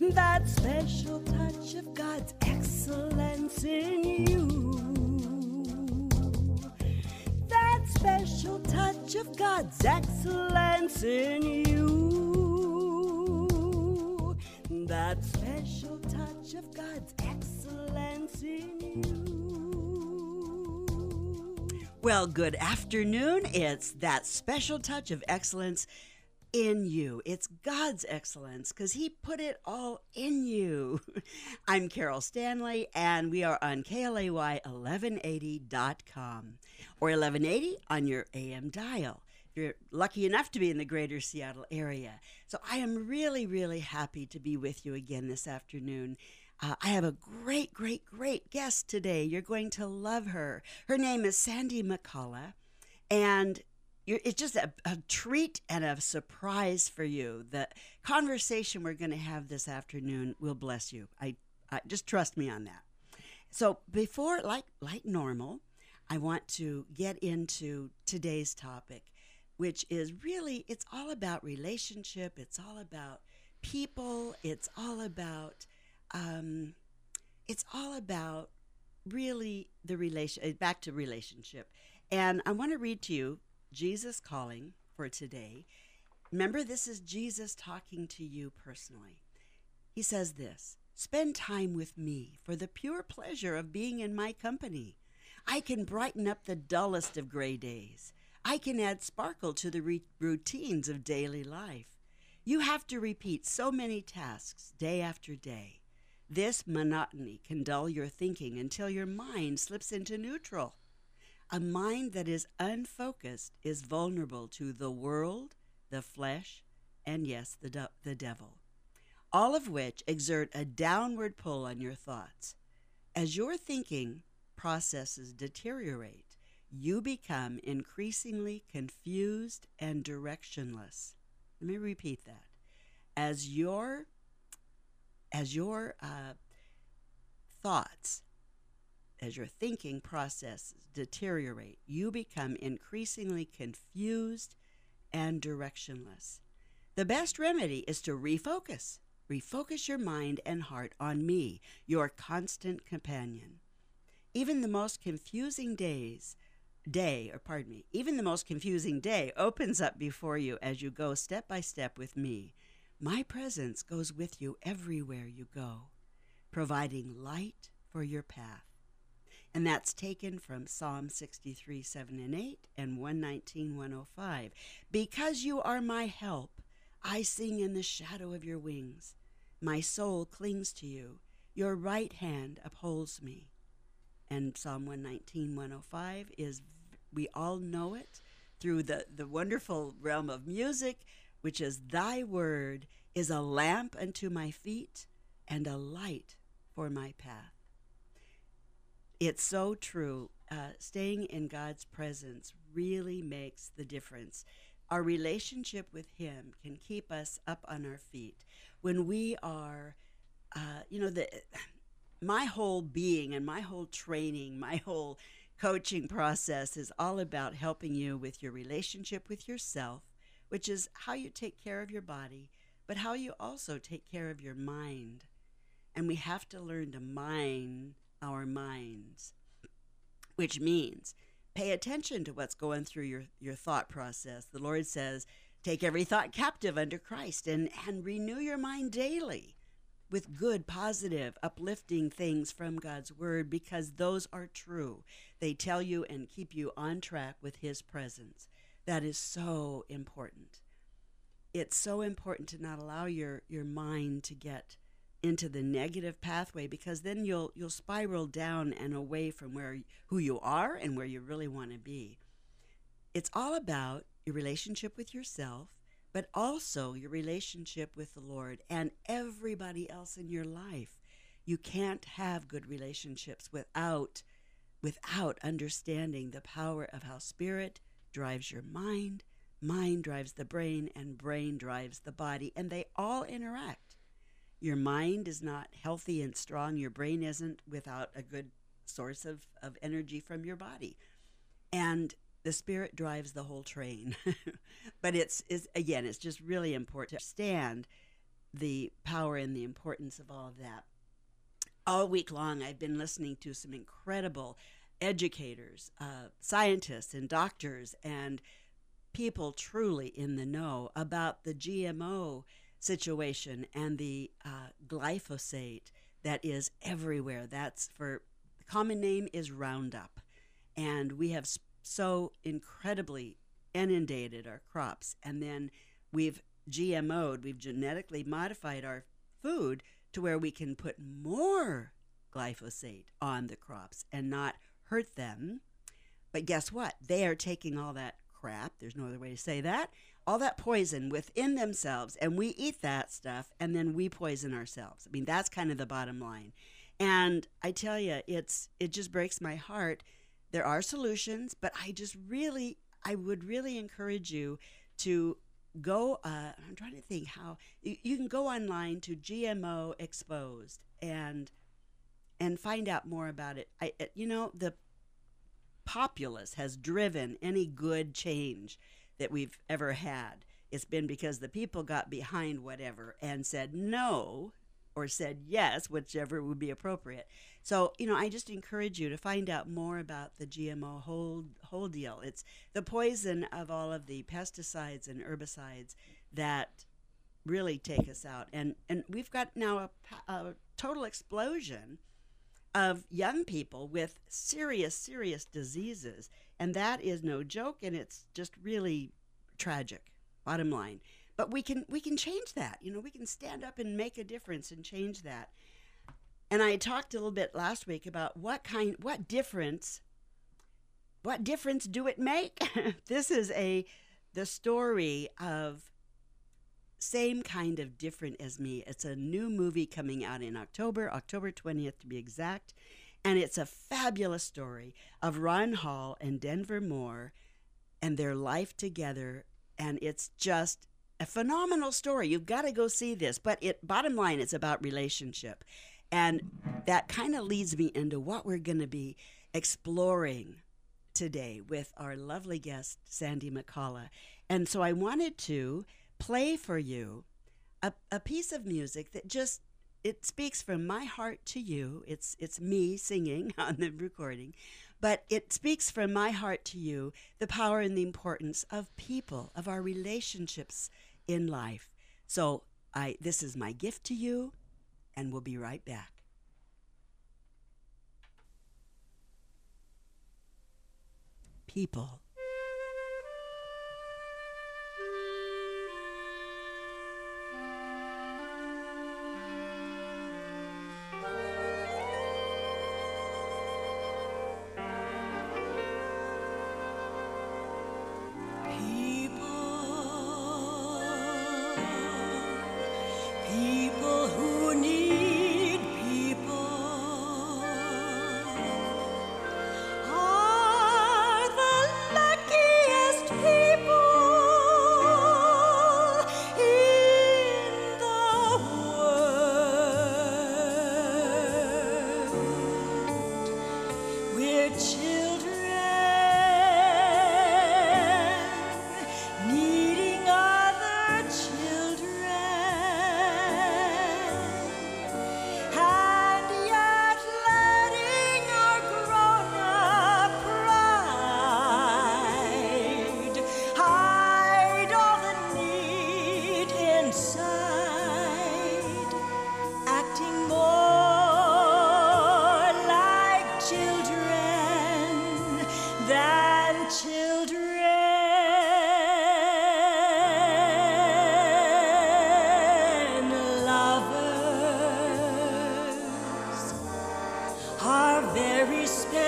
that special touch of God's excellence in you, that special touch of God's excellence in you, that special touch of God's excellence in you. Well, good afternoon. It's that special touch of excellence in you. It's God's excellence because He put it all in you. I'm Carol Stanley, and we are on KLAY1180.com or 1180 on your AM dial. You're lucky enough to be in the greater Seattle area. So I am really, really happy to be with you again this afternoon. I have a great, great, great guest today. You're going to love her. Her name is Sandy McCullough, and it's just a treat and a surprise for you. The conversation we're going to have this afternoon will bless you. I just trust me on that. So before, like normal, I want to get into today's topic, which is really, it's all about relationship. It's all about people. It's all about really the relation, back to relationship. And I want to read to you Jesus Calling for today. Remember, this is Jesus talking to you personally. He says this: spend time with me for the pure pleasure of being in my company. I can brighten up the dullest of gray days. I can add sparkle to the routines of daily life. You have to repeat so many tasks day after day. This monotony can dull your thinking until your mind slips into neutral. A mind that is unfocused is vulnerable to the world, the flesh, and yes, the devil, all of which exert a downward pull on your thoughts. As your thinking processes deteriorate, you become increasingly confused and directionless. Let me repeat that. As your thinking processes deteriorate, you become increasingly confused and directionless. The best remedy is to refocus. Refocus your mind and heart on me, your constant companion. Even the most confusing day opens up before you as you go step by step with me. My presence goes with you everywhere you go, providing light for your path. And that's taken from Psalm 63, 7 and 8 and 119, 105. Because you are my help, I sing in the shadow of your wings. My soul clings to you. Your right hand upholds me. And Psalm 119, 105 is, we all know it through the wonderful realm of music, which is thy word is a lamp unto my feet and a light for my path. It's so true. Staying in God's presence really makes the difference. Our relationship with Him can keep us up on our feet. When we are, my whole being and my whole training, my whole coaching process is all about helping you with your relationship with yourself, which is how you take care of your body, but how you also take care of your mind. And we have to learn to mind our minds, which means pay attention to what's going through your thought process. The Lord says, take every thought captive under Christ and renew your mind daily with good, positive, uplifting things from God's Word, because those are true. They tell you and keep you on track with His presence. That is so important. It's so important to not allow your mind to get into the negative pathway, because then you'll spiral down and away from who you are and where you really want to be. It's all about your relationship with yourself, but also your relationship with the Lord and everybody else in your life. You can't have good relationships without understanding the power of how spirit drives your mind, mind drives the brain, and brain drives the body, and they all interact. Your mind is not healthy and strong. Your brain isn't without a good source of energy from your body. And the spirit drives the whole train. But it's just really important to understand the power and the importance of all of that. All week long, I've been listening to some incredible educators, scientists and doctors and people truly in the know about the GMO situation and the glyphosate that is everywhere. That's for, the common name is Roundup. And we have so incredibly inundated our crops. And then we've GMO'd, we've genetically modified our food to where we can put more glyphosate on the crops and not hurt them. But guess what? They are taking all that crap, there's no other way to say that, all that poison within themselves, and we eat that stuff, and then we poison ourselves. I mean, that's kind of the bottom line. And I tell you, it just breaks my heart. There are solutions, but I would really encourage you to go, I'm trying to think how, you can go online to GMO Exposed and find out more about it. The populace has driven any good change that we've ever had. It's been because the people got behind whatever and said no or said yes, whichever would be appropriate. So, I just encourage you to find out more about the GMO whole deal. It's the poison of all of the pesticides and herbicides that really take us out. And we've got now a total explosion of young people with serious, serious diseases. And that is no joke, and it's just really tragic, bottom line. But we can change that. We can stand up and make a difference and change that. And I talked a little bit last week about what difference do it make? This is the story of Same Kind of Different as Me. It's a new movie coming out in October 20th to be exact. And it's a fabulous story of Ron Hall and Denver Moore and their life together. And it's just a phenomenal story. You've got to go see this. But bottom line, it's about relationship. And that kind of leads me into what we're going to be exploring today with our lovely guest, Sandy McCullough. And so I wanted to play for you a piece of music that just, it speaks from my heart to you. It's me singing on the recording, but it speaks from my heart to you, the power and the importance of people, of our relationships in life. So this is my gift to you, and we'll be right back. People.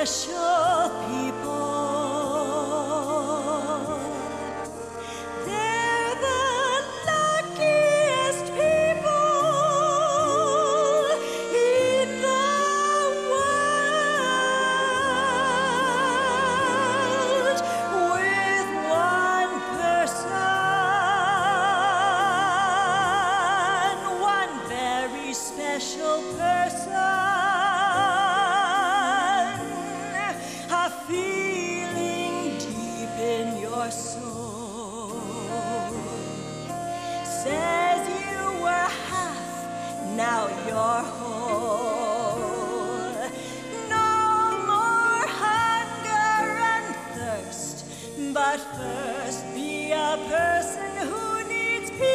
Special person you're whole. No more hunger and thirst, but first be a person who needs people.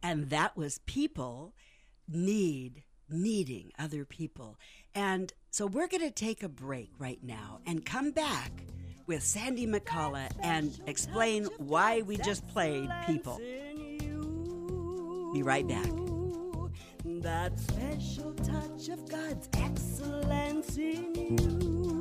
And that was people needing other people. And so we're going to take a break right now and come back with Sandy McCullough and explain why we just played people. Be right back. That special touch of God's excellence in you.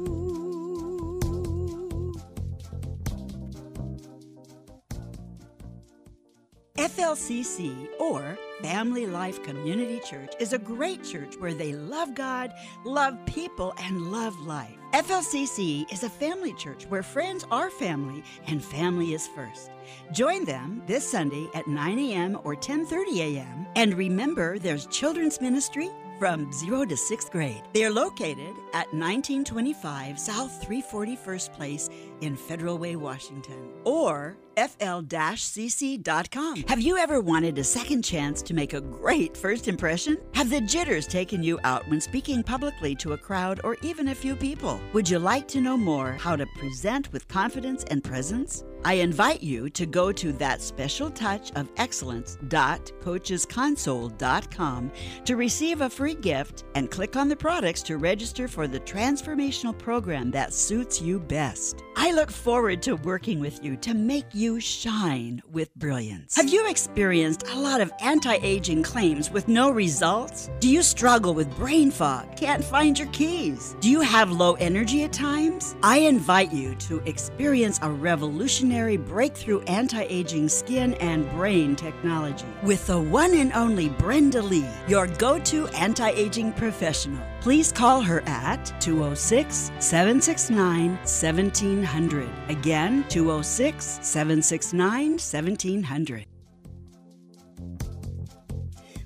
FLCC, or Family Life Community Church, is a great church where they love God, love people, and love life. FLCC is a family church where friends are family and family is first. Join them this Sunday at 9 a.m. or 10:30 a.m. And remember, there's children's ministry from 0 to 6th grade. They are located at 1925 South 341st Place in Federal Way, Washington, or fl-cc.com. Have you ever wanted a second chance to make a great first impression? Have the jitters taken you out when speaking publicly to a crowd or even a few people? Would you like to know more how to present with confidence and presence? I invite you to go to thatspecialtouchofexcellence.coachesconsole.com to receive a free gift and click on the products to register for the transformational program that suits you best. I look forward to working with you to make you shine with brilliance. Have you experienced a lot of anti-aging claims with no results? Do you struggle with brain fog? Can't find your keys? Do you have low energy at times? I invite you to experience a revolutionary breakthrough anti-aging skin and brain technology with the one and only Brenda Lee, your go-to anti-aging professional. Please call her at 206-769-1700. Again, 206-769-1700.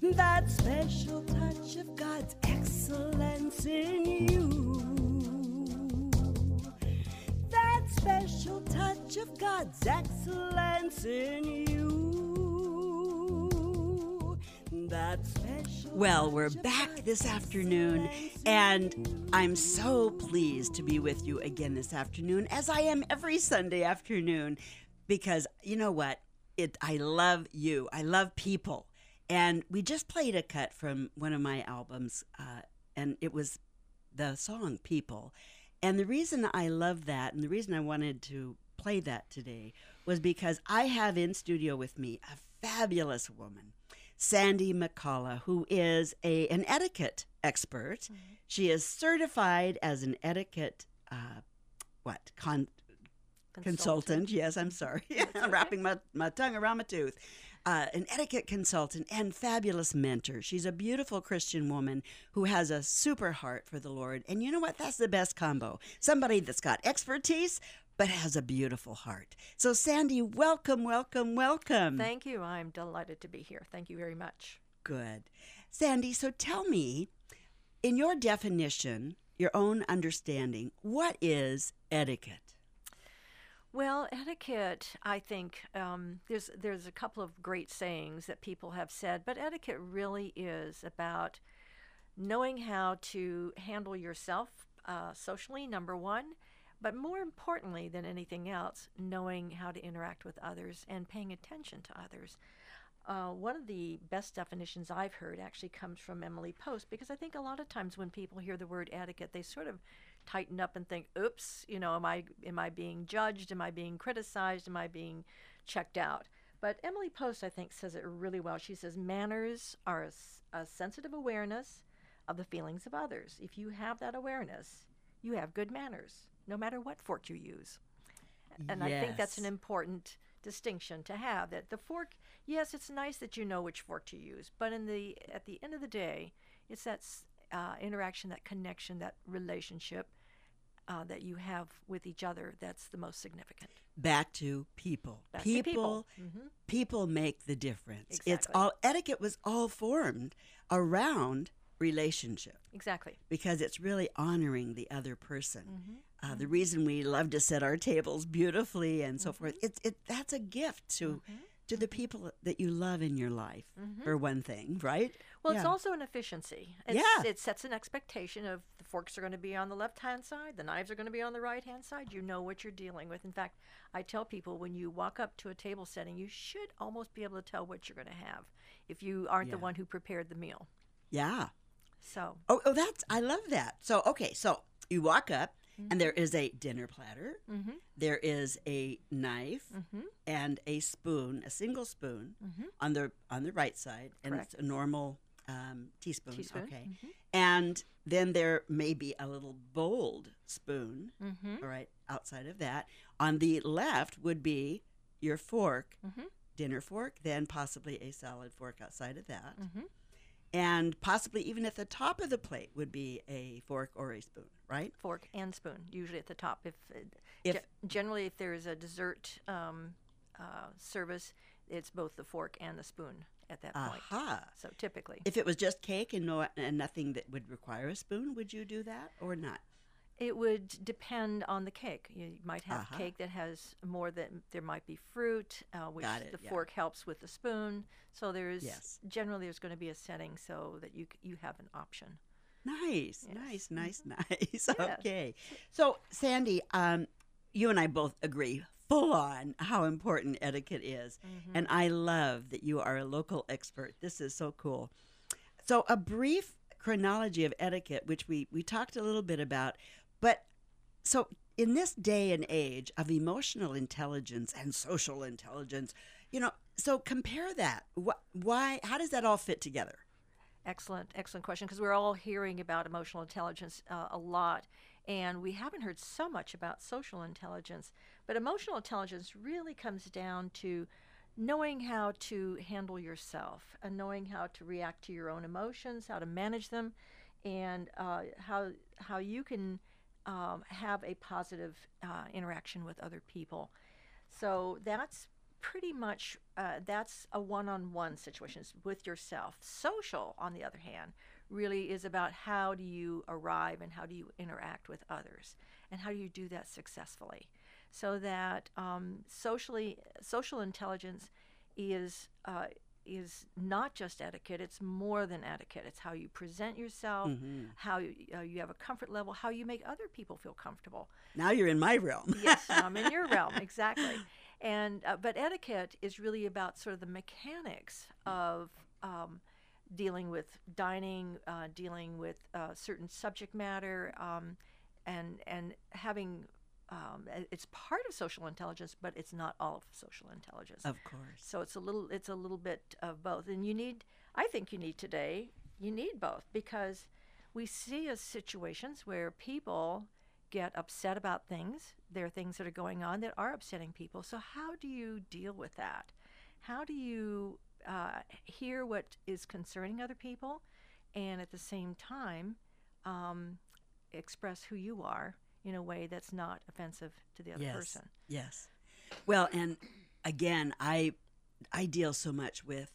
That special touch of God's excellence in you. That special touch of God's excellence in you. That special. Well, we're back this afternoon, and I'm so pleased to be with you again this afternoon, as I am every Sunday afternoon, because you know what? I love you. I love people. And we just played a cut from one of my albums, and it was the song People. And the reason I love that, and the reason I wanted to play that today, was because I have in studio with me a fabulous woman, Sandy McCullough, who is an etiquette expert. Mm-hmm. She is certified as an etiquette consultant. Yes, I'm sorry. I'm wrapping my tongue around my tooth. An etiquette consultant and fabulous mentor. She's a beautiful Christian woman who has a super heart for the Lord. And you know what? That's the best combo. Somebody that's got expertise but has a beautiful heart. So, Sandy, welcome. Thank you. I'm delighted to be here. Thank you very much. Good. Sandy, so tell me, in your definition, your own understanding, what is etiquette? Well, etiquette, I think, there's a couple of great sayings that people have said, but etiquette really is about knowing how to handle yourself socially, number one, but more importantly than anything else, knowing how to interact with others and paying attention to others. One of the best definitions I've heard actually comes from Emily Post, because I think a lot of times when people hear the word etiquette, they sort of tighten up and think, oops, you know, am I being judged? Am I being criticized? Am I being checked out? But Emily Post, I think, says it really well. She says, manners are a sensitive awareness of the feelings of others. If you have that awareness, you have good manners, no matter what fork you use. And yes. I think that's an important distinction to have, that the fork, yes, it's nice that you know which fork to use, but at the end of the day, it's that interaction, that connection, that relationship that you have with each other that's the most significant. Back to people. People make the difference. Exactly. It's all, etiquette was all formed around relationship. Exactly. Because it's really honoring the other person. Mm-hmm. The reason we love to set our tables beautifully and so forth, that's a gift to the people that you love in your life, for one thing, right? Well, it's also an efficiency. It sets an expectation of the forks are going to be on the left-hand side, the knives are going to be on the right-hand side. You know what you're dealing with. In fact, I tell people when you walk up to a table setting, you should almost be able to tell what you're going to have if you aren't the one who prepared the meal. Yeah. So. Oh, I love that. So, okay, so you walk up. And there is a dinner platter, there is a knife, and a spoon, a single spoon, on the right side, and Correct. It's a normal teaspoon. Okay. And then there may be a little bold spoon, all right, outside of that. On the left would be your fork, dinner fork, then possibly a salad fork outside of that. And possibly even at the top of the plate would be a fork or a spoon, right? Fork and spoon, usually at the top. Generally, if there is a dessert service, it's both the fork and the spoon at that point. Aha. So typically. If it was just cake and nothing that would require a spoon, would you do that or not? It would depend on the cake. You might have cake that has more than there might be fruit, which the fork helps with the spoon. So there's generally there's going to be a setting so that you have an option. Nice, nice. Okay. So Sandy, you and I both agree full on how important etiquette is, and I love that you are a local expert. This is so cool. So a brief chronology of etiquette, which we talked a little bit about. But so in this day and age of emotional intelligence and social intelligence, you know, so compare that. Why? How does that all fit together? Excellent question, because we're all hearing about emotional intelligence a lot, and we haven't heard so much about social intelligence. But emotional intelligence really comes down to knowing how to handle yourself and knowing how to react to your own emotions, how to manage them, and how you can have a positive interaction with other people. So that's pretty much, that's a one-on-one situation with yourself. Social, on the other hand, really is about how do you arrive and how do you interact with others and how do you do that successfully. So that social intelligence is not just etiquette, it's more than etiquette. It's how you present yourself, how you have a comfort level, how you make other people feel comfortable. Now you're in my realm. Yes, now I'm in your realm, exactly. And but etiquette is really about sort of the mechanics of dealing with dining, dealing with certain subject matter, and having... it's part of social intelligence, but it's not all of social intelligence. Of course. So it's a little bit of both. And you need both, because we see situations where people get upset about things. There are things that are going on that are upsetting people. So how do you deal with that? How do you hear what is concerning other people and at the same time express who you are in a way that's not offensive to the other person. Yes. Well, and again, I deal so much with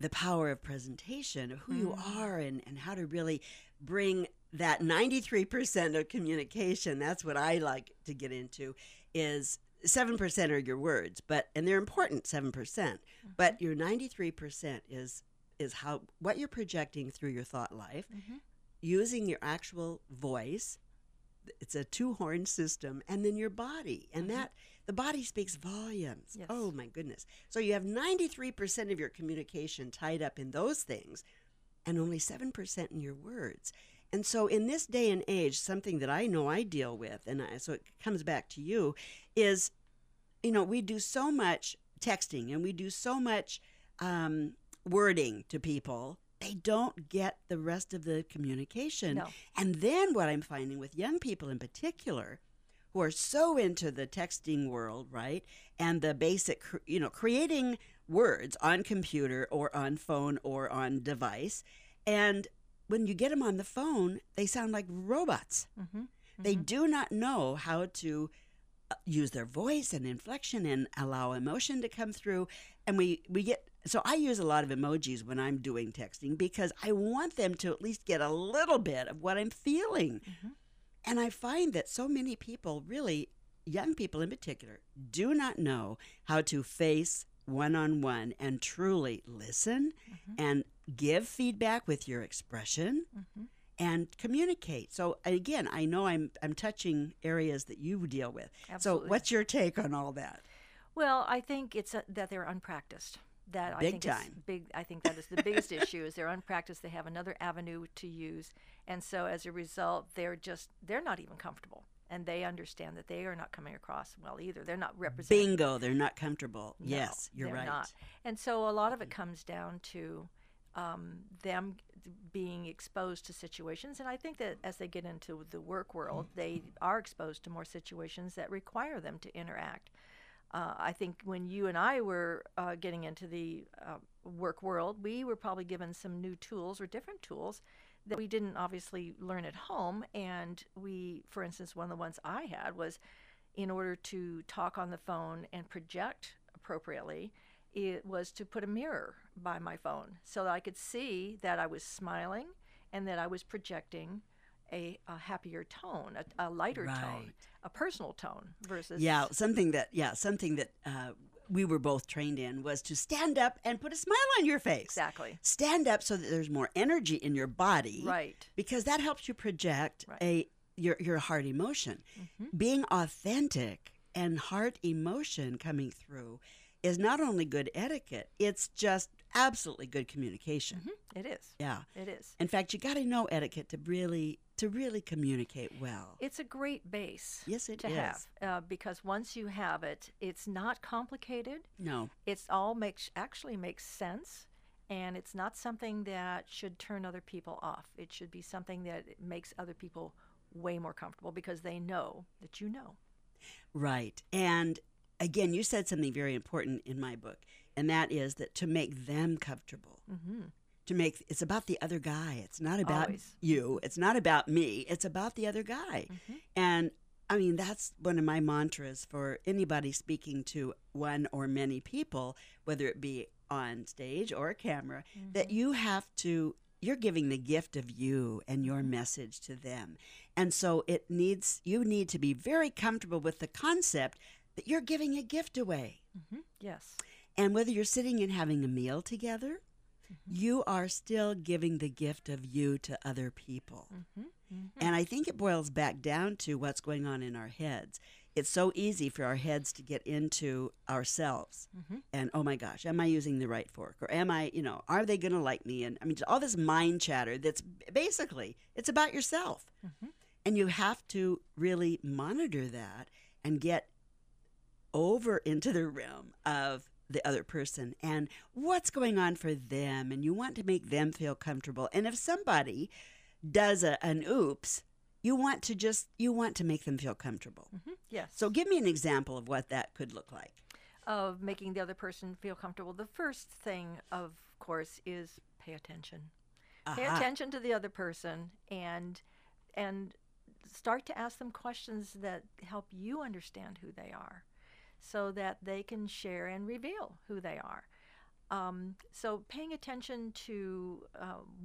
the power of presentation of who you are and how to really bring that 93% of communication. That's what I like to get into is 7% are your words, but, and they're important 7%, but your 93% is how, what you're projecting through your thought life, using your actual voice. It's a two-horn system, and then your body, and that the body speaks volumes. Yes. Oh my goodness. So you have 93% of your communication tied up in those things and only 7% in your words. And so in this day and age, something that I know I deal with, and so it comes back to you, is, you know, we do so much texting and we do so much wording to people. They don't get the rest of the communication. No. And then what I'm finding with young people in particular, who are so into the texting world, right, and the basic, you know, creating words on computer or on phone or on device, and when you get them on the phone, they sound like robots. They do not know how to use their voice and inflection and allow emotion to come through. And we get, so I use a lot of emojis when I'm doing texting because I want them to at least get a little bit of what I'm feeling. And I find that so many people, really young people in particular, do not know how to face one-on-one and truly listen and give feedback with your expression and communicate. So again, I know I'm touching areas that you deal with. Absolutely. So what's your take on all that? Well, I think it's that they're unpracticed. That big I think time. Is big. I think that is the biggest issue is they're unpracticed. They have another avenue to use, and so as a result, they're not even comfortable, and they understand that they are not coming across well either. They're not represented. Bingo. They're not comfortable. No, yes, you're right. Not. And so a lot of it comes down to them being exposed to situations, and I think that as they get into the work world, they are exposed to more situations that require them to interact. I think when you and I were getting into the work world, we were probably given some new tools or different tools that we didn't obviously learn at home. And we, for instance, one of the ones I had was in order to talk on the phone and project appropriately, it was to put a mirror by my phone so that I could see that I was smiling and that I was projecting a happier tone, a lighter tone, a personal tone versus something that we were both trained in was to stand up and put a smile on your face. Exactly. Stand up so that there's more energy in your body, right? Because that helps you project your heart emotion. Being authentic and heart emotion coming through is not only good etiquette; it's just absolutely good communication. It is. Yeah, it is. In fact, you got to know etiquette to really communicate well. It's a great base. Yes, it is. Because once you have it, it's not complicated. No, it's all actually makes sense, and it's not something that should turn other people off. It should be something that makes other people way more comfortable because they know that you know. Right, and again, you said something very important in my book. And that is that to make them comfortable, it's about the other guy. It's not about you. It's not about me. It's about the other guy. And I mean, that's one of my mantras for anybody speaking to one or many people, whether it be on stage or a camera, that you're giving the gift of you and your message to them. And so you need to be very comfortable with the concept that you're giving a gift away. Yes. And whether you're sitting and having a meal together, you are still giving the gift of you to other people. And I think it boils back down to what's going on in our heads. It's so easy for our heads to get into ourselves. And, oh, my gosh, am I using the right fork? Or am I, you know, are they going to like me? And, I mean, all this mind chatter that's basically, it's about yourself. And you have to really monitor that and get over into the realm of the other person and what's going on for them, and you want to make them feel comfortable. And if somebody does an oops, you want to make them feel comfortable. Yes. So give me an example of what that could look like. Of making the other person feel comfortable. The first thing, of course, is pay attention. Pay attention to the other person and start to ask them questions that help you understand who they are, so that they can share and reveal who they are. So paying attention to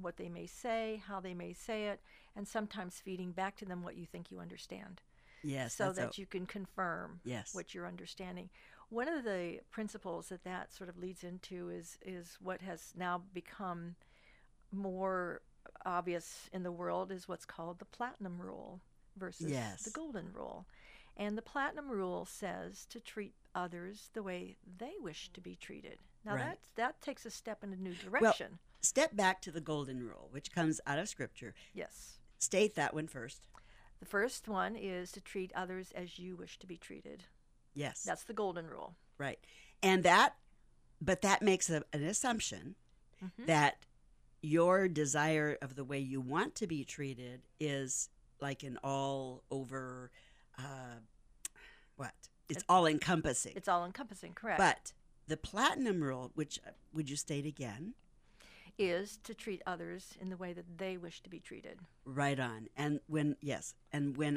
what they may say, how they may say it, and sometimes feeding back to them what you think you understand. Yes. So that you can confirm what you're understanding. One of the principles that that sort of leads into is what has now become more obvious in the world is what's called the platinum rule versus the golden rule. And the platinum rule says to treat others the way they wish to be treated. Now that takes a step in a new direction. Well, step back to the golden rule, which comes out of Scripture. Yes. State that one first. The first one is to treat others as you wish to be treated. Yes. That's the golden rule. Right. And that makes an assumption that your desire of the way you want to be treated is like an all-over, It's all-encompassing. It's all-encompassing, correct. But the platinum rule, which, would you state again? Is to treat others in the way that they wish to be treated. Right on. And when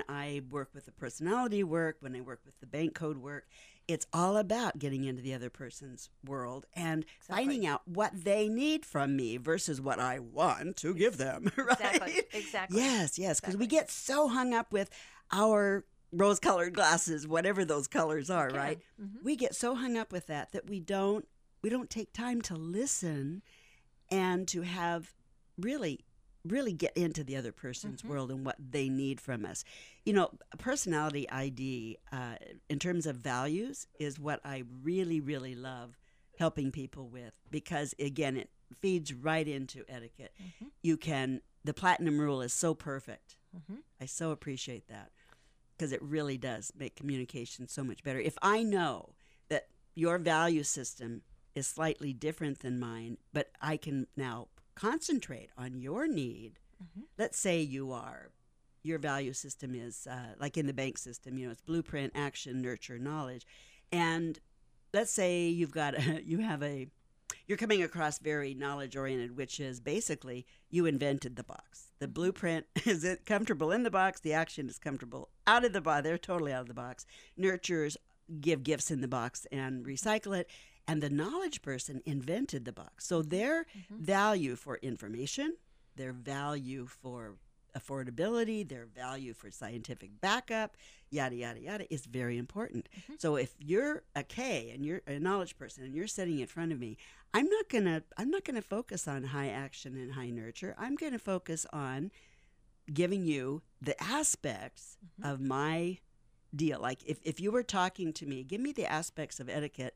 I work with the personality work, when I work with the bank code work, it's all about getting into the other person's world and finding out what they need from me versus what I want to give them, right? Exactly. Yes, because we get so hung up with our rose-colored glasses, whatever those colors are, right? Mm-hmm. We get so hung up with that we don't take time to listen and to have really get into the other person's world and what they need from us. You know, personality ID in terms of values is what I really, really love helping people with because, again, it feeds right into etiquette. Mm-hmm. The platinum rule is so perfect. Mm-hmm. I so appreciate that because it really does make communication so much better. If I know that your value system is slightly different than mine, but I can now concentrate on your need. Mm-hmm. Let's say your value system is like in the bank system, it's blueprint, action, nurture, knowledge. And let's say you're coming across very knowledge oriented, which is basically you invented the box. The blueprint is it comfortable in the box. The action is comfortable out of the box. They're totally out of the box. Nurtures give gifts in the box and recycle it. And the knowledge person invented the box. So their value for information, their value for affordability, their value for scientific backup, yada, yada, yada, is very important. Mm-hmm. So if you're a K and you're a knowledge person and you're sitting in front of me, I'm not gonna focus on high action and high nurture. I'm gonna focus on giving you the aspects of my deal. Like if you were talking to me, give me the aspects of etiquette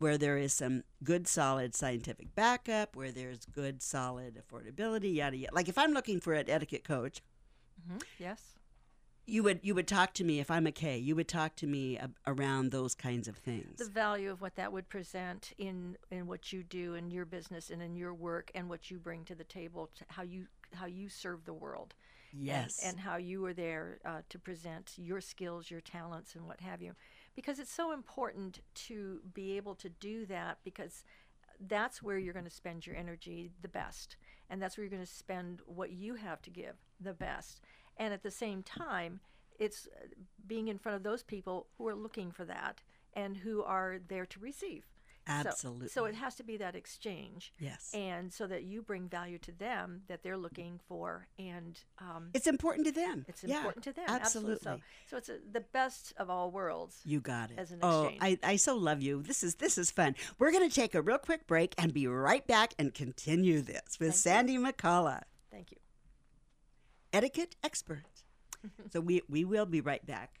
where there is some good, solid scientific backup, where there's good, solid affordability, yada, yada. Like if I'm looking for an etiquette coach, you would talk to me, if I'm a K, you would talk to me around those kinds of things. The value of what that would present in what you do in your business and in your work and what you bring to the table, to how you serve the world. Yes. And how you are there to present your skills, your talents, and what have you. Because it's so important to be able to do that because that's where you're going to spend your energy the best. And that's where you're going to spend what you have to give the best. And at the same time, it's being in front of those people who are looking for that and who are there to receive. Absolutely. So it has to be that exchange. Yes. And so that you bring value to them that they're looking for. And it's important to them. It's important to them. Absolutely. So it's the best of all worlds. You got it. As an exchange. Oh, I so love you. This is fun. We're going to take a real quick break and be right back and continue this with Sandy McCullough. Thank you. Etiquette expert. So we will be right back.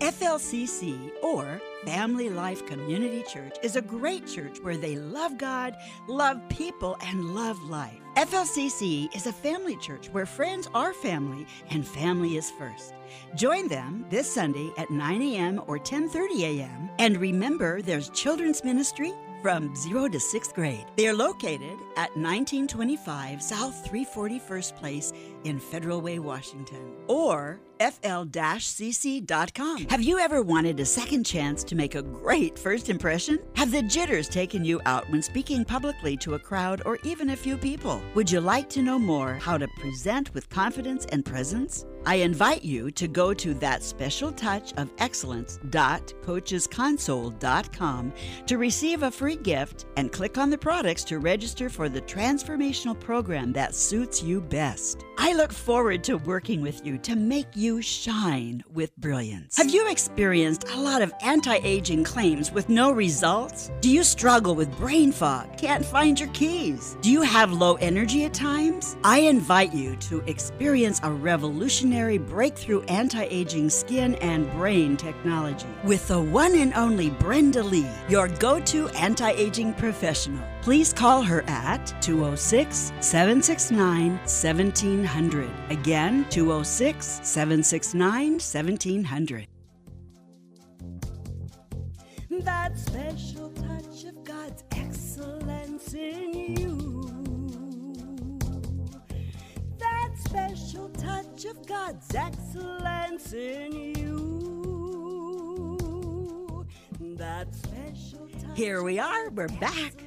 FLCC or Family Life Community Church is a great church where they love God, love people, and love life. FLCC is a family church where friends are family and family is first. Join them this Sunday at 9 a.m. or 10:30 a.m. And remember, there's children's ministry, from 0 to 6th grade. They are located at 1925 South 341st Place in Federal Way, Washington, or fl-cc.com. Have you ever wanted a second chance to make a great first impression? Have the jitters taken you out when speaking publicly to a crowd or even a few people? Would you like to know more how to present with confidence and presence? I invite you to go to thatspecialtouchofexcellence.coachesconsole.com to receive a free gift and click on the products to register for the transformational program that suits you best. I look forward to working with you to make you shine with brilliance. Have you experienced a lot of anti-aging claims with no results? Do you struggle with brain fog? Can't find your keys? Do you have low energy at times? I invite you to experience a revolutionary breakthrough anti-aging skin and brain technology with the one and only Brenda Lee, your go-to anti-aging professional. Please call her at 206-769-1700. Again, 206-769-1700. That special touch of God's excellence in you. Special touch of God's excellence in you. That special touch. Here we are. We're back.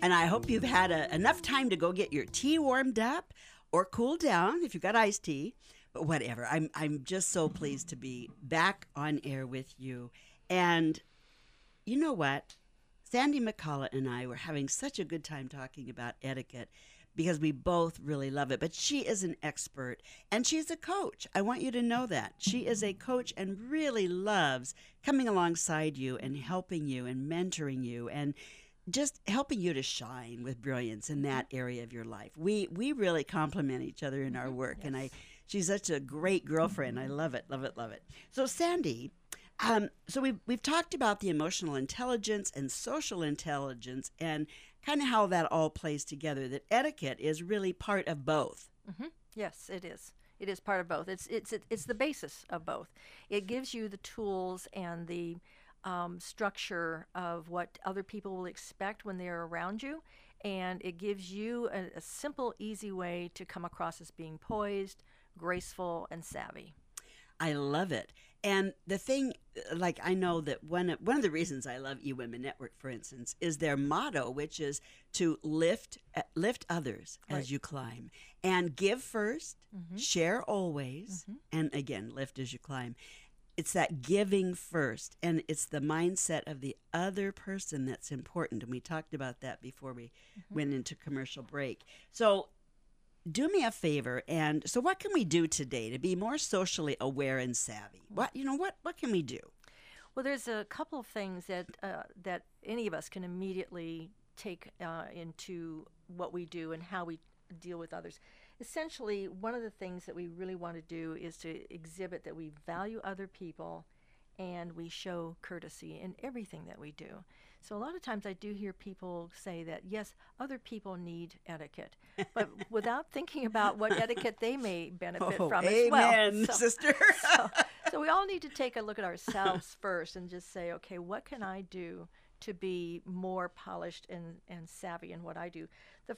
And I hope you've had enough time to go get your tea warmed up or cooled down if you've got iced tea. But whatever. I'm just so pleased to be back on air with you. And you know what? Sandy McCullough and I were having such a good time talking about etiquette, because we both really love it. But she is an expert, and she's a coach. I want you to know that. She is a coach and really loves coming alongside you and helping you and mentoring you and just helping you to shine with brilliance in that area of your life. We really complement each other in our work, yes. And she's such a great girlfriend. I love it, love it, love it. So, Sandy, so we've talked about the emotional intelligence and social intelligence and kind of how that all plays together, that etiquette is really part of both. Mm-hmm. Yes, it is. It is part of both. It's the basis of both. It gives you the tools and the structure of what other people will expect when they're around you, and it gives you a simple, easy way to come across as being poised, graceful, and savvy. I love it. And the thing, like, I know that one of the reasons I love E-Women Network, for instance, is their motto, which is to lift others, right, as you climb, and give first, mm-hmm, share always, mm-hmm, and again, lift as you climb. It's that giving first, and it's the mindset of the other person that's important. And we talked about that before we went into commercial break. So, do me a favor, and so what can we do today to be more socially aware and savvy? What can we do? Well, there's a couple of things that any of us can immediately take into what we do and how we deal with others. Essentially, one of the things that we really want to do is to exhibit that we value other people and we show courtesy in everything that we do. So a lot of times I do hear people say that, yes, other people need etiquette, but without thinking about what etiquette they may benefit from as well. Amen, sister. So we all need to take a look at ourselves first and just say, okay, what can I do to be more polished and savvy in what I do? The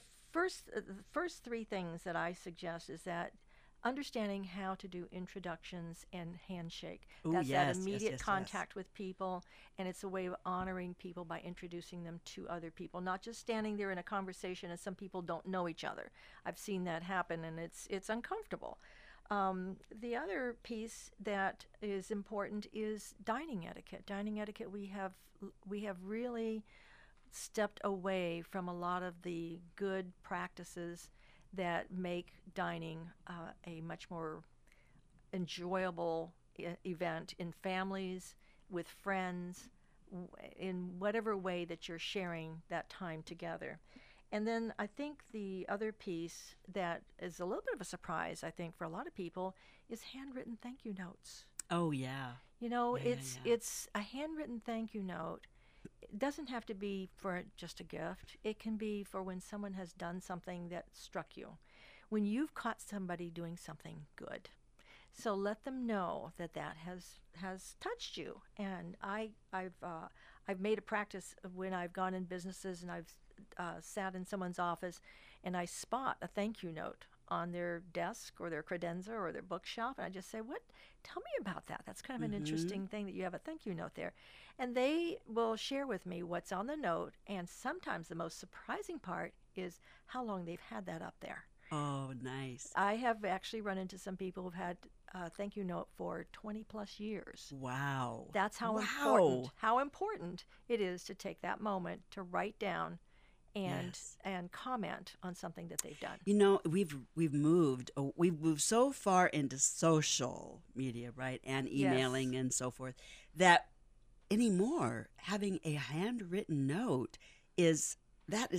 first three things that I suggest is that understanding how to do introductions and handshake. Ooh, that's yes, that immediate contact with people, and it's a way of honoring people by introducing them to other people, not just standing there in a conversation and some people don't know each other. I've seen that happen, and it's uncomfortable. The other piece that is important is dining etiquette. Dining etiquette, we have really stepped away from a lot of the good practices that make dining a much more enjoyable event in families, with friends, in whatever way that you're sharing that time together. And then I think the other piece that is a little bit of a surprise, I think, for a lot of people is handwritten thank you notes. Oh, yeah. You know, it's a handwritten thank you note. It doesn't have to be for just a gift. It can be for when someone has done something that struck you, when you've caught somebody doing something good. So let them know that has touched you. And I've I've made a practice of when I've gone in businesses and I've sat in someone's office and I spot a thank you note on their desk or their credenza or their bookshelf, and I just say, "What? Tell me about that. That's kind of an interesting thing that you have a thank you note there." And they will share with me what's on the note, and sometimes the most surprising part is how long they've had that up there. Oh, nice. I have actually run into some people who've had a thank you note for 20 plus years. Wow. That's how important it is to take that moment to write down and comment on something that they've done. You know, we've moved so far into social media, right, and emailing and so forth, that anymore having a handwritten note is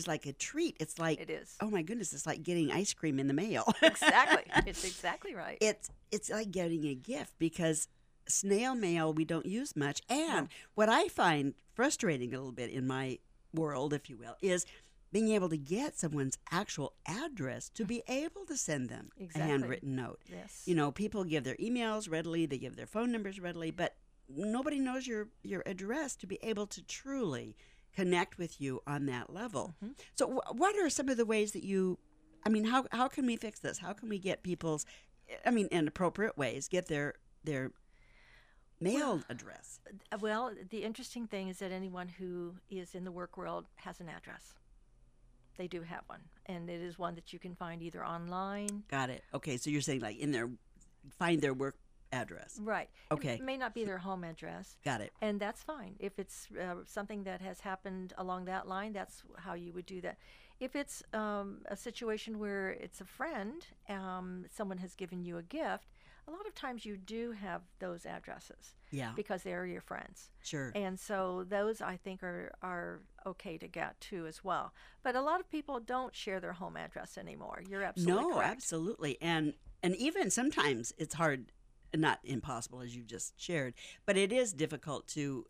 like a treat. It's like, it is. Oh my goodness, it's like getting ice cream in the mail. Exactly. It's exactly right. It's like getting a gift, because snail mail we don't use much. And what I find frustrating a little bit in my world, if you will, is being able to get someone's actual address to be able to send them a handwritten note. Yes. You know, people give their emails readily, they give their phone numbers readily, but nobody knows your address to be able to truly connect with you on that level. Mm-hmm. So what are some of the ways that you, I mean, how can we fix this? How can we get people's, I mean, in appropriate ways, get their mail address? Well, the interesting thing is that anyone who is in the work world has an address. They do have one, and it is one that you can find either online. Got it. Okay, so you're saying like find their work address. Right. Okay. It may not be their home address. Got it. And that's fine. If it's something that has happened along that line, that's how you would do that. If it's a situation where it's a friend, someone has given you a gift, a lot of times you do have those addresses because they are your friends. Sure. And so those, I think, are okay to get to as well. But a lot of people don't share their home address anymore. You're absolutely correct. No, absolutely. And even sometimes it's hard, not impossible as you just shared, but it is difficult to,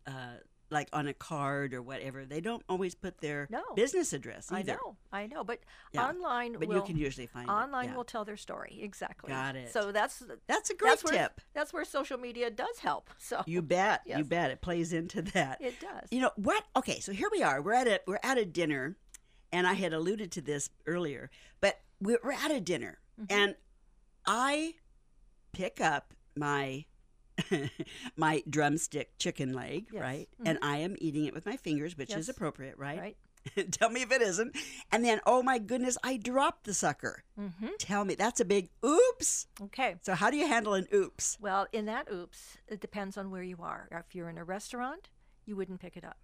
like on a card or whatever, they don't always put their business address either. I know. But online, but you can usually find online will tell their story. Exactly. Got it. So that's a great tip. That's where social media does help. So you bet. Yes. You bet it plays into that. It does. You know what? Okay, so here we are. We're at a dinner, and I had alluded to this earlier, but we're at a dinner, and I pick up my drumstick chicken leg, right? Mm-hmm. And I am eating it with my fingers, which is appropriate, right? Tell me if it isn't. And then, oh my goodness, I dropped the sucker. Mm-hmm. Tell me, that's a big oops. Okay. So how do you handle an oops? Well, in that oops, it depends on where you are. If you're in a restaurant, you wouldn't pick it up.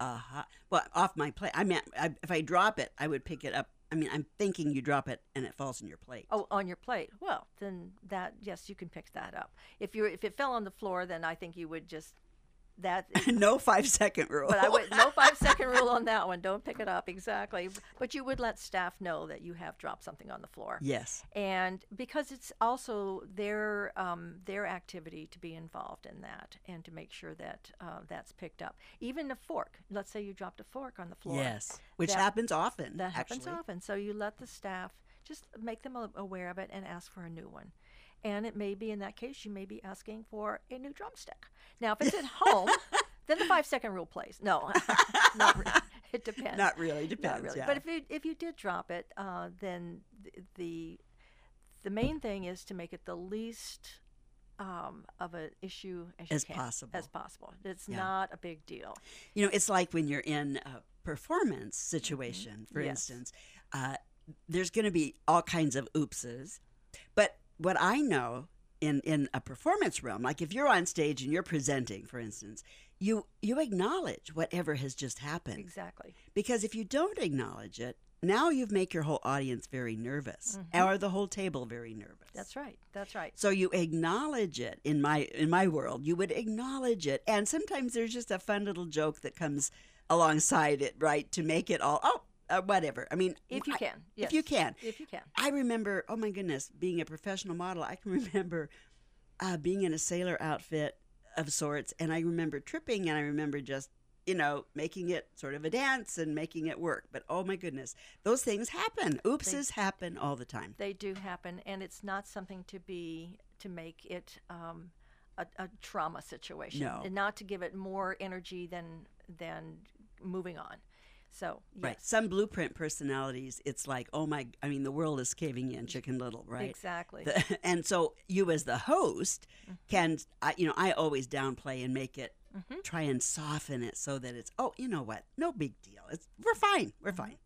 Uh-huh. Well, off my plate. I meant if I drop it, I would pick it up. I mean, I'm thinking you drop it and it falls on your plate. Oh, on your plate. Well, then you can pick that up. If it fell on the floor, then I think you would just that. No 5-second rule. But I would no 5-second rule on that one. Don't pick it up. Exactly. But you would let staff know that you have dropped something on the floor. Yes. And because it's also their activity to be involved in that and to make sure that that's picked up. Even a fork. Let's say you dropped a fork on the floor. Yes. Which happens often. That happens often. So you let the staff, just make them aware of it and ask for a new one. And it may be, in that case, you may be asking for a new drumstick. Now, if it's at home, then the 5-second rule plays. No, not really. It depends. Not really. Depends, yeah. But if you did drop it, then the main thing is to make it the least of an issue as possible. It's not a big deal. You know, it's like when you're in a performance situation, for instance. There's going to be all kinds of oopses, but what I know in a performance realm, like if you're on stage and you're presenting, for instance, you acknowledge whatever has just happened. Exactly. Because if you don't acknowledge it, now you've made your whole audience very nervous, or the whole table very nervous. That's right. So you acknowledge it. In my world, you would acknowledge it, and sometimes there's just a fun little joke that comes alongside it, right, to make it all whatever. I mean, if you can. I remember, oh my goodness, being a professional model, I can remember being in a sailor outfit of sorts, and I remember tripping, and I remember just, making it sort of a dance and making it work. But oh my goodness, those things happen. Oopses happen all the time. They do happen, and it's not something to make it a trauma situation. No. And not to give it more energy than than moving on. So, yes. Right. Some blueprint personalities, it's like, oh my, I mean, the world is caving in, Chicken Little, right? Exactly. And so you as the host can, you know, I always downplay and make it, try and soften it so that it's, oh, you know what, no big deal. It's, we're fine, we're fine.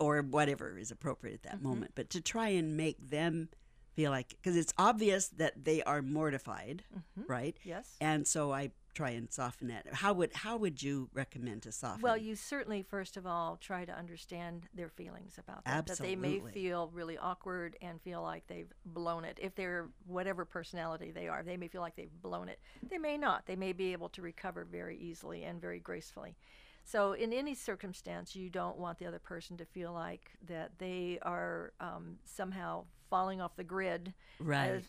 Or whatever is appropriate at that moment. But to try and make them feel like, because it's obvious that they are mortified, right? Yes. And so I try and soften it. How would you recommend to soften? Well, you certainly, first of all, try to understand their feelings about that. Absolutely. That they may feel really awkward and feel like they've blown it. If they're whatever personality they are, they may feel like they've blown it. They may not. They may be able to recover very easily and very gracefully. So in any circumstance, you don't want the other person to feel like that they are somehow falling off the grid of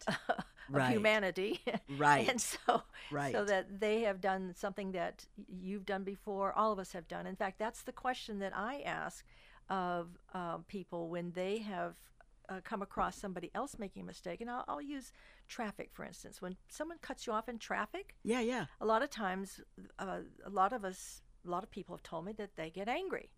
humanity. Right. And so, so that they have done something that you've done before, all of us have done. In fact, that's the question that I ask of people when they have come across somebody else making a mistake. And I'll use traffic, for instance. When someone cuts you off in traffic, a lot of times, a lot of people have told me that they get angry.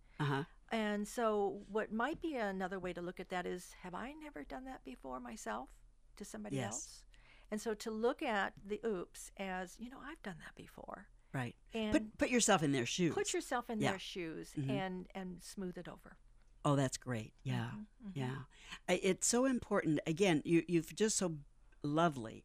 And so what might be another way to look at that is, have I never done that before myself to somebody else? And so to look at the oops as, you know, I've done that before. Right. And put yourself in their shoes. Put yourself in their shoes and smooth it over. Oh, that's great. Yeah. It's so important. Again, you've just so lovely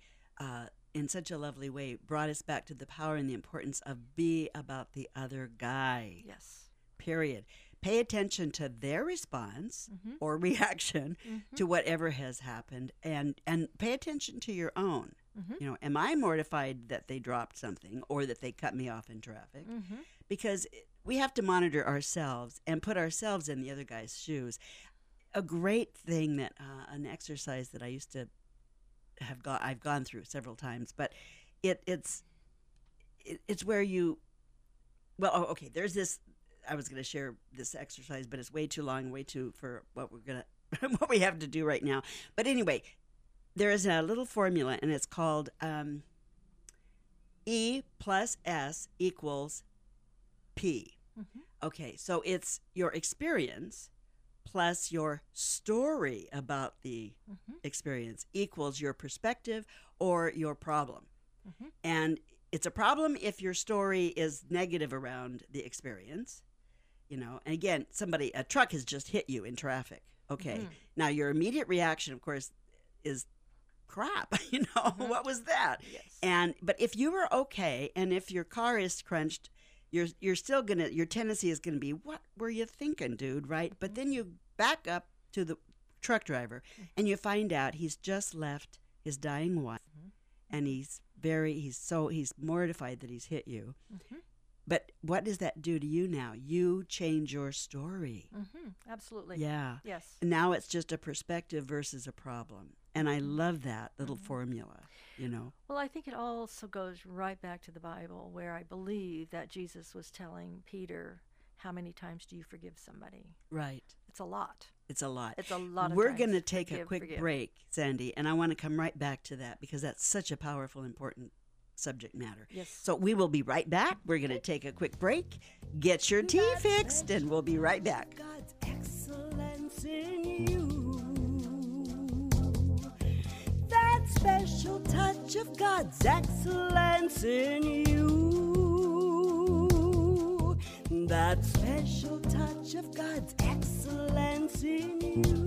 in such a lovely way, brought us back to the power and the importance of be about the other guy. Yes. Period. Pay attention to their response or reaction to whatever has happened, and pay attention to your own. You know, am I mortified that they dropped something or that they cut me off in traffic? Because we have to monitor ourselves and put ourselves in the other guy's shoes. A great thing that an exercise that I used to I've gone through several times, but it's where you, there's this, I was going to share this exercise, but it's way too long, for what we're going to, what we have to do right now. But anyway, there is a little formula, and it's called E plus S equals P. Okay, so it's your experience plus your story about the experience equals your perspective or your problem. And it's a problem if your story is negative around the experience, you know. And again, a truck has just hit you in traffic. Okay. Now your immediate reaction, of course, is crap, you know, what was that? Yes. But if you were okay, and if your car is crunched, you're still gonna, your tendency is gonna be, what were you thinking, dude? Right? But then you back up to the truck driver, and you find out he's just left his dying wife, and he's mortified that he's hit you. But what does that do to you now? You change your story. Absolutely. Yeah. Yes. Now it's just a perspective versus a problem. And I love that little formula, you know. Well, I think it also goes right back to the Bible, where I believe that Jesus was telling Peter, how many times do you forgive somebody? Right. It's a lot. It's a lot. It's a lot of We're going to take a quick break, Sandy, and I want to come right back to that, because that's such a powerful, important subject matter. Yes. So we will be right back. We're going to take a quick break, get your tea fixed, and we'll be right back. God's excellence in you. That special touch of God's excellence in you. That special touch of God's excellence in you.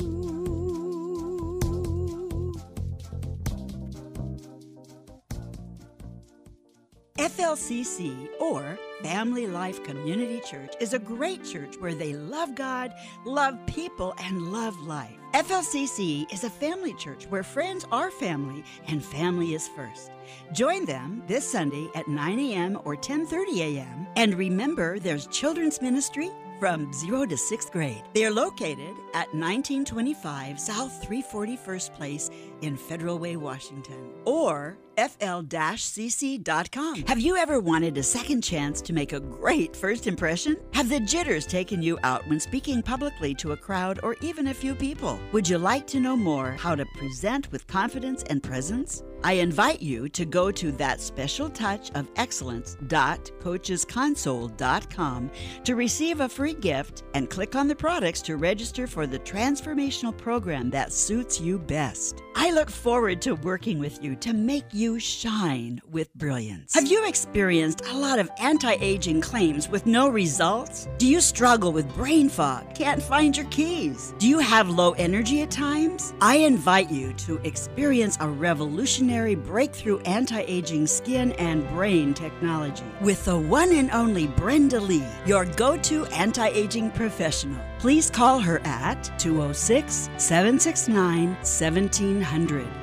FLCC, or Family Life Community Church, is a great church where they love God, love people, and love life. FLCC is a family church where friends are family and family is first. Join them this Sunday at 9 a.m. or 10:30 a.m. And remember, there's children's ministry from 0 to 6th grade. They are located at 1925 South 341st Place in Federal Way, Washington, or fl-cc.com. Have you ever wanted a second chance to make a great first impression? Have the jitters taken you out when speaking publicly to a crowd or even a few people? Would you like to know more how to present with confidence and presence? I invite you to go to thatspecialtouchofexcellence.coachesconsole.com to receive a free gift and click on the products to register for the transformational program that suits you best. I look forward to working with you to make you shine with brilliance. Have you experienced a lot of anti-aging claims with no results? Do you struggle with brain fog? Can't find your keys? Do you have low energy at times? I invite you to experience a revolutionary breakthrough anti-aging skin and brain technology with the one and only Brenda Lee, your go-to anti-aging professional. Please call her at 206-769-1700.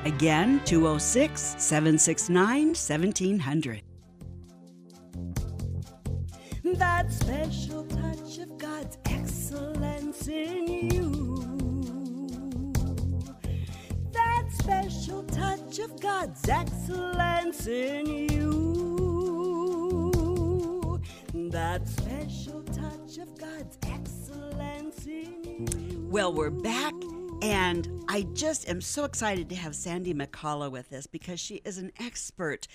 Again, 206-769-1700. That special touch of God's excellence in you. That special touch of God's excellence in you. That special touch of God's excellence in you. Well, we're back. And I just am so excited to have Sandy McCullough with us because she is an expert,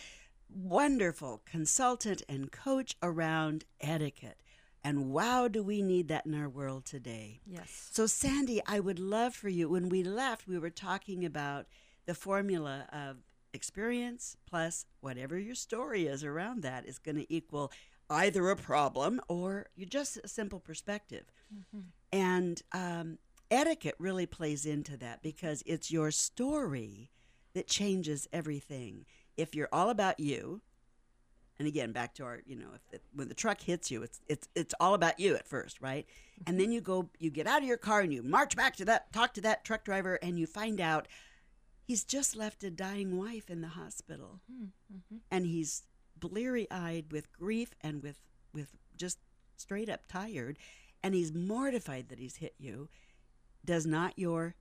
wonderful consultant and coach around etiquette. And wow, do we need that in our world today. Yes. So Sandy, I would love for you, when we left, we were talking about the formula of experience plus whatever your story is around that is going to equal either a problem or just a simple perspective. Mm-hmm. And etiquette really plays into that because it's your story that changes everything. If you're all about you, and again, back to our, when the truck hits you, it's all about you at first, right? And then you get out of your car and you march back to talk to that truck driver, and you find out he's just left a dying wife in the hospital. Mm-hmm. And he's bleary-eyed with grief and with just straight up tired, and he's mortified that he's hit you. Does not your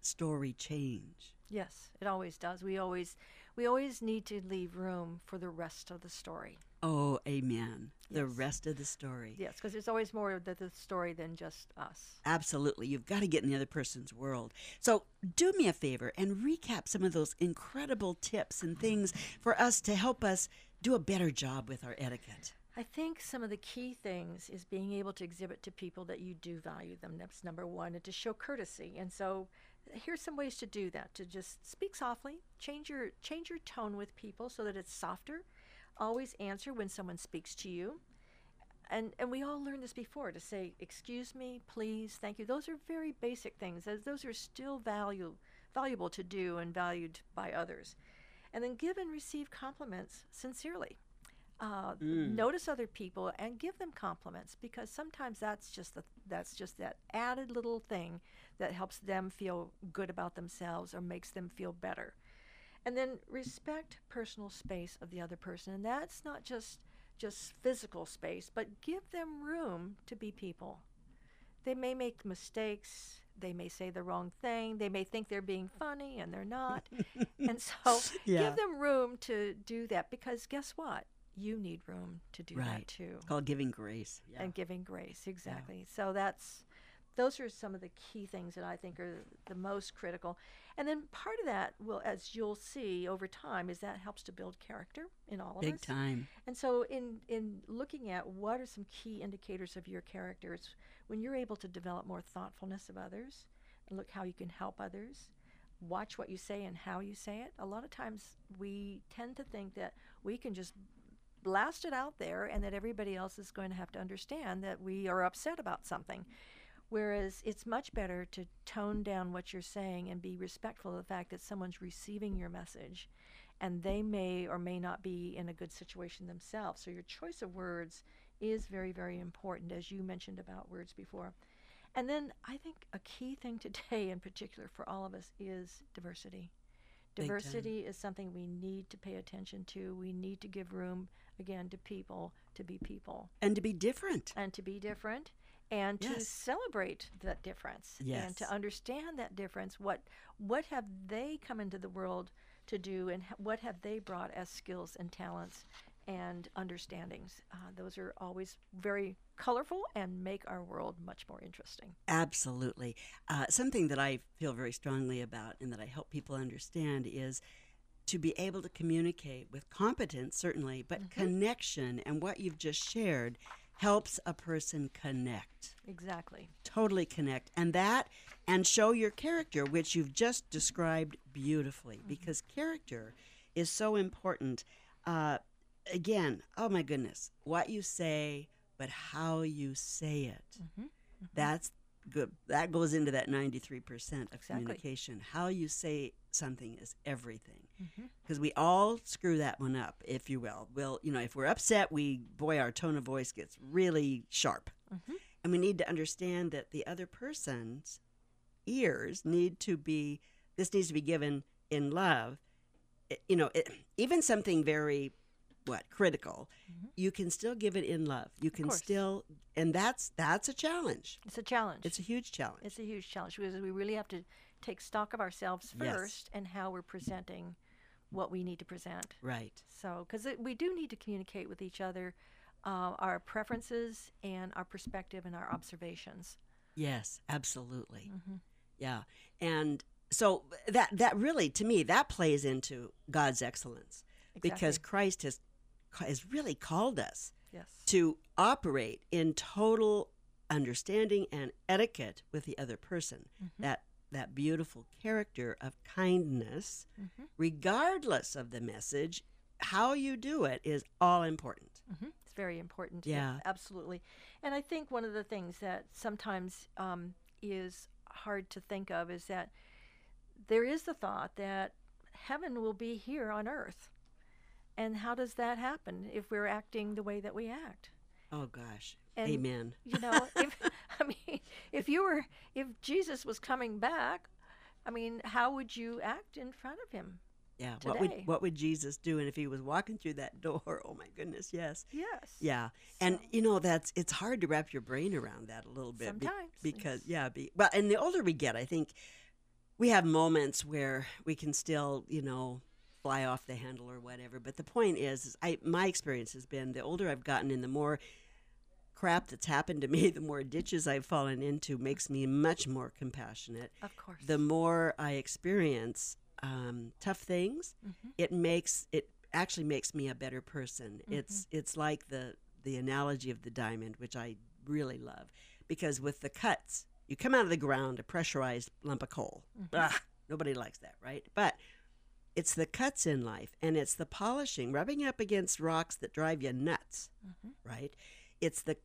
story change? Yes, it always does. We always need to leave room for the rest of the story. Oh, amen. Yes. The rest of the story. Yes, because there's always more to the story than just us. Absolutely. You've got to get in the other person's world. So do me a favor and recap some of those incredible tips and things for us to help us do a better job with our etiquette. I think some of the key things is being able to exhibit to people that you do value them. That's number one, and to show courtesy. And so here's some ways to do that, to just speak softly, change your tone with people so that it's softer. Always answer when someone speaks to you. And we all learned this before, to say, excuse me, please, thank you. Those are very basic things. Those are still valuable to do and valued by others. And then give and receive compliments sincerely. Notice other people and give them compliments, because sometimes that's just that added little thing that helps them feel good about themselves or makes them feel better. And then respect personal space of the other person, and that's not just physical space, but give them room to be people. They may make mistakes. They may say the wrong thing. They may think they're being funny, and they're not. And so give them room to do that, because guess what? You need room to do that too. It's called giving grace. Yeah. And giving grace, exactly. Yeah. So those are some of the key things that I think are the most critical. And then part of that, as you'll see over time, is that helps to build character in all of us. Big time. And so in looking at what are some key indicators of your character, it's when you're able to develop more thoughtfulness of others and look how you can help others. Watch what you say and how you say it. A lot of times we tend to think that we can just blast it out there and that everybody else is going to have to understand that we are upset about something, whereas it's much better to tone down what you're saying and be respectful of the fact that someone's receiving your message and they may or may not be in a good situation themselves. So your choice of words is very, very important, as you mentioned about words before. And then I think a key thing today in particular for all of us is diversity. Diversity is something we need to pay attention to. We need to give room, again, to people to be people. And to be different. And to celebrate that difference. Yes. And to understand that difference. What have they come into the world to do, and what have they brought as skills and talents and understandings? Those are always very colorful and make our world much more interesting. Absolutely. Something that I feel very strongly about and that I help people understand is to be able to communicate with competence, certainly, but connection, and what you've just shared helps a person connect. Exactly. Totally connect. And that, and show your character, which you've just described beautifully, because character is so important. Again, oh my goodness, what you say, but how you say it. That's good. That goes into that 93% of communication. How you say something is everything, because we all screw that one up, if you will. Well, you know, if we're upset, we, boy, our tone of voice gets really sharp. And we need to understand that the other person's ears need to be, this needs to be given in love. You know, even something very, critical, you can still give it in love. You can still, and that's a challenge. It's a challenge. It's a huge challenge. It's a huge challenge, because we really have to take stock of ourselves first and how we're presenting what we need to present. Right. So, because we do need to communicate with each other, our preferences and our perspective and our observations. Yes, absolutely. Yeah. And so that really, to me, that plays into God's excellence, because Christ has really called us to operate in total understanding and etiquette with the other person. That beautiful character of kindness, regardless of the message, how you do it is all important. It's very important. Yeah, absolutely. And I think one of the things that sometimes is hard to think of is that there is the thought that heaven will be here on earth. And how does that happen if we're acting the way that we act? Oh gosh, and, amen. You know, if Jesus was coming back, I mean, how would you act in front of him? Yeah, today? What would Jesus do? And if he was walking through that door, oh my goodness, yes. Yes. Yeah, and you know, it's hard to wrap your brain around that a little bit. Sometimes. Because and the older we get, I think we have moments where we can still, you know, fly off the handle or whatever. But the point is my experience has been, the older I've gotten and the more crap that's happened to me, the more ditches I've fallen into, makes me much more compassionate. Of course. The more I experience tough things, it actually makes me a better person. It's like the analogy of the diamond, which I really love, because with the cuts, you come out of the ground a pressurized lump of coal. Ugh, nobody likes that, right? But it's the cuts in life, and it's the polishing, rubbing up against rocks that drive you nuts, right? It's the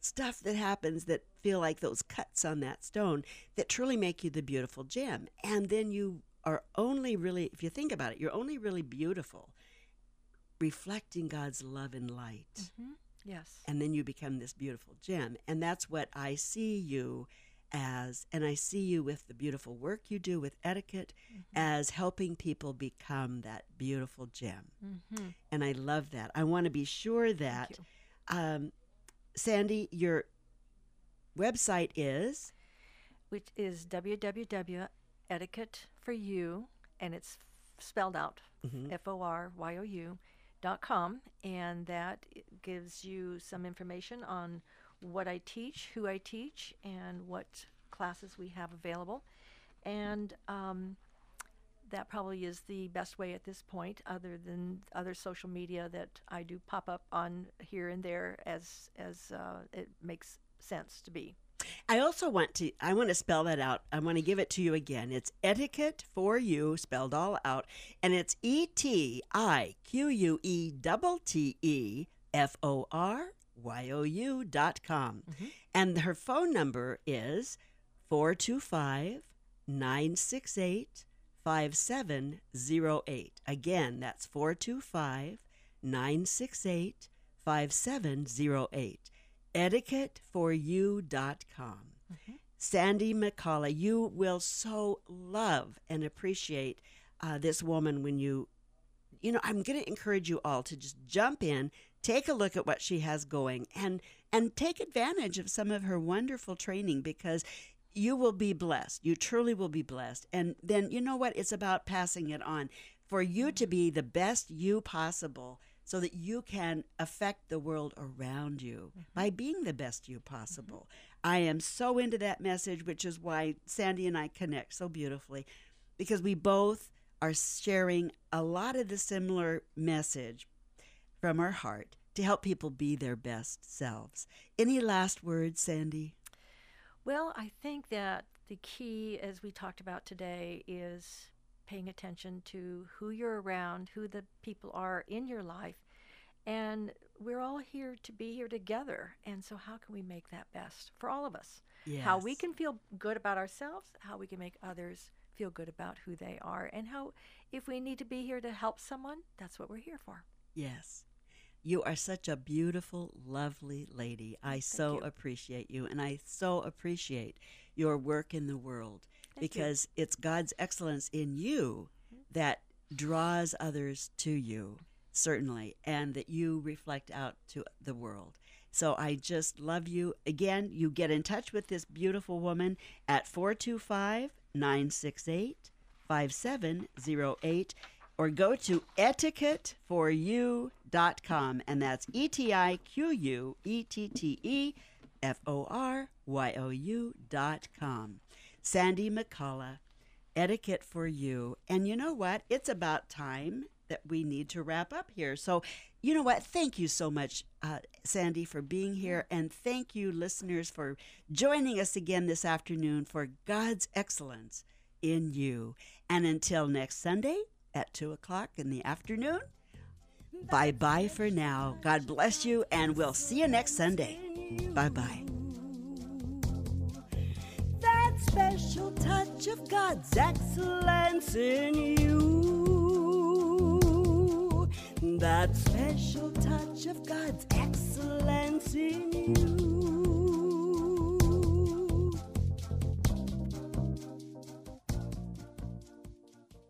stuff that happens that feel like those cuts on that stone that truly make you the beautiful gem. And then you are only really, if you think about it, you're only really beautiful reflecting God's love and light. Yes. And then you become this beautiful gem. And that's what I see you as, and I see you with the beautiful work you do with etiquette as helping people become that beautiful gem. And I love that. I want to be sure that, Sandy, your website is? Which is www.etiquette4you, and it's spelled out, foryu.com, and that gives you some information on what I teach, who I teach, and what classes we have available. And that probably is the best way at this point, other than other social media that I do pop up on here and there as it makes sense to be. I also want to spell that out. I want to give it to you again. It's Etiquette4You, spelled all out, and it's ETIQUETTEFORYOU.com. And her phone number is 425-968-5708. Again, that's 425-968-5708. Etiquette4you.com. Sandy McCullough, you will so love and appreciate this woman when you know, I'm going to encourage you all to just jump in, take a look at what she has going, and take advantage of some of her wonderful training, because you will be blessed. You truly will be blessed. And then, you know what? It's about passing it on for you to be the best you possible, so that you can affect the world around you by being the best you possible. I am so into that message, which is why Sandy and I connect so beautifully, because we both are sharing a lot of the similar message from our heart to help people be their best selves. Any last words, Sandy? Well, I think that the key, as we talked about today, is paying attention to who you're around, who the people are in your life, and we're all here to be here together. And so how can we make that best for all of us? Yes. How we can feel good about ourselves, how we can make others feel good about who they are, and how if we need to be here to help someone, that's what we're here for. Yes. You are such a beautiful, lovely lady. I appreciate you, and I so appreciate your work in the world. Because it's God's excellence in you that draws others to you, certainly, and that you reflect out to the world. So I just love you. Again, you get in touch with this beautiful woman at 425-968-5708. Or go to Etiquette4You.com, and that's ETIQUETTEFORYOU.com. Sandy McCullough, Etiquette4You. And you know what? It's about time that we need to wrap up here. So you know what? Thank you so much, Sandy, for being here. And thank you, listeners, for joining us again this afternoon for God's Excellence in You. And until next Sunday, at 2 o'clock in the afternoon. Bye-bye for now. God bless you, and we'll see you next Sunday. Bye-bye. That special touch of God's excellence in you. That special touch of God's excellence in you.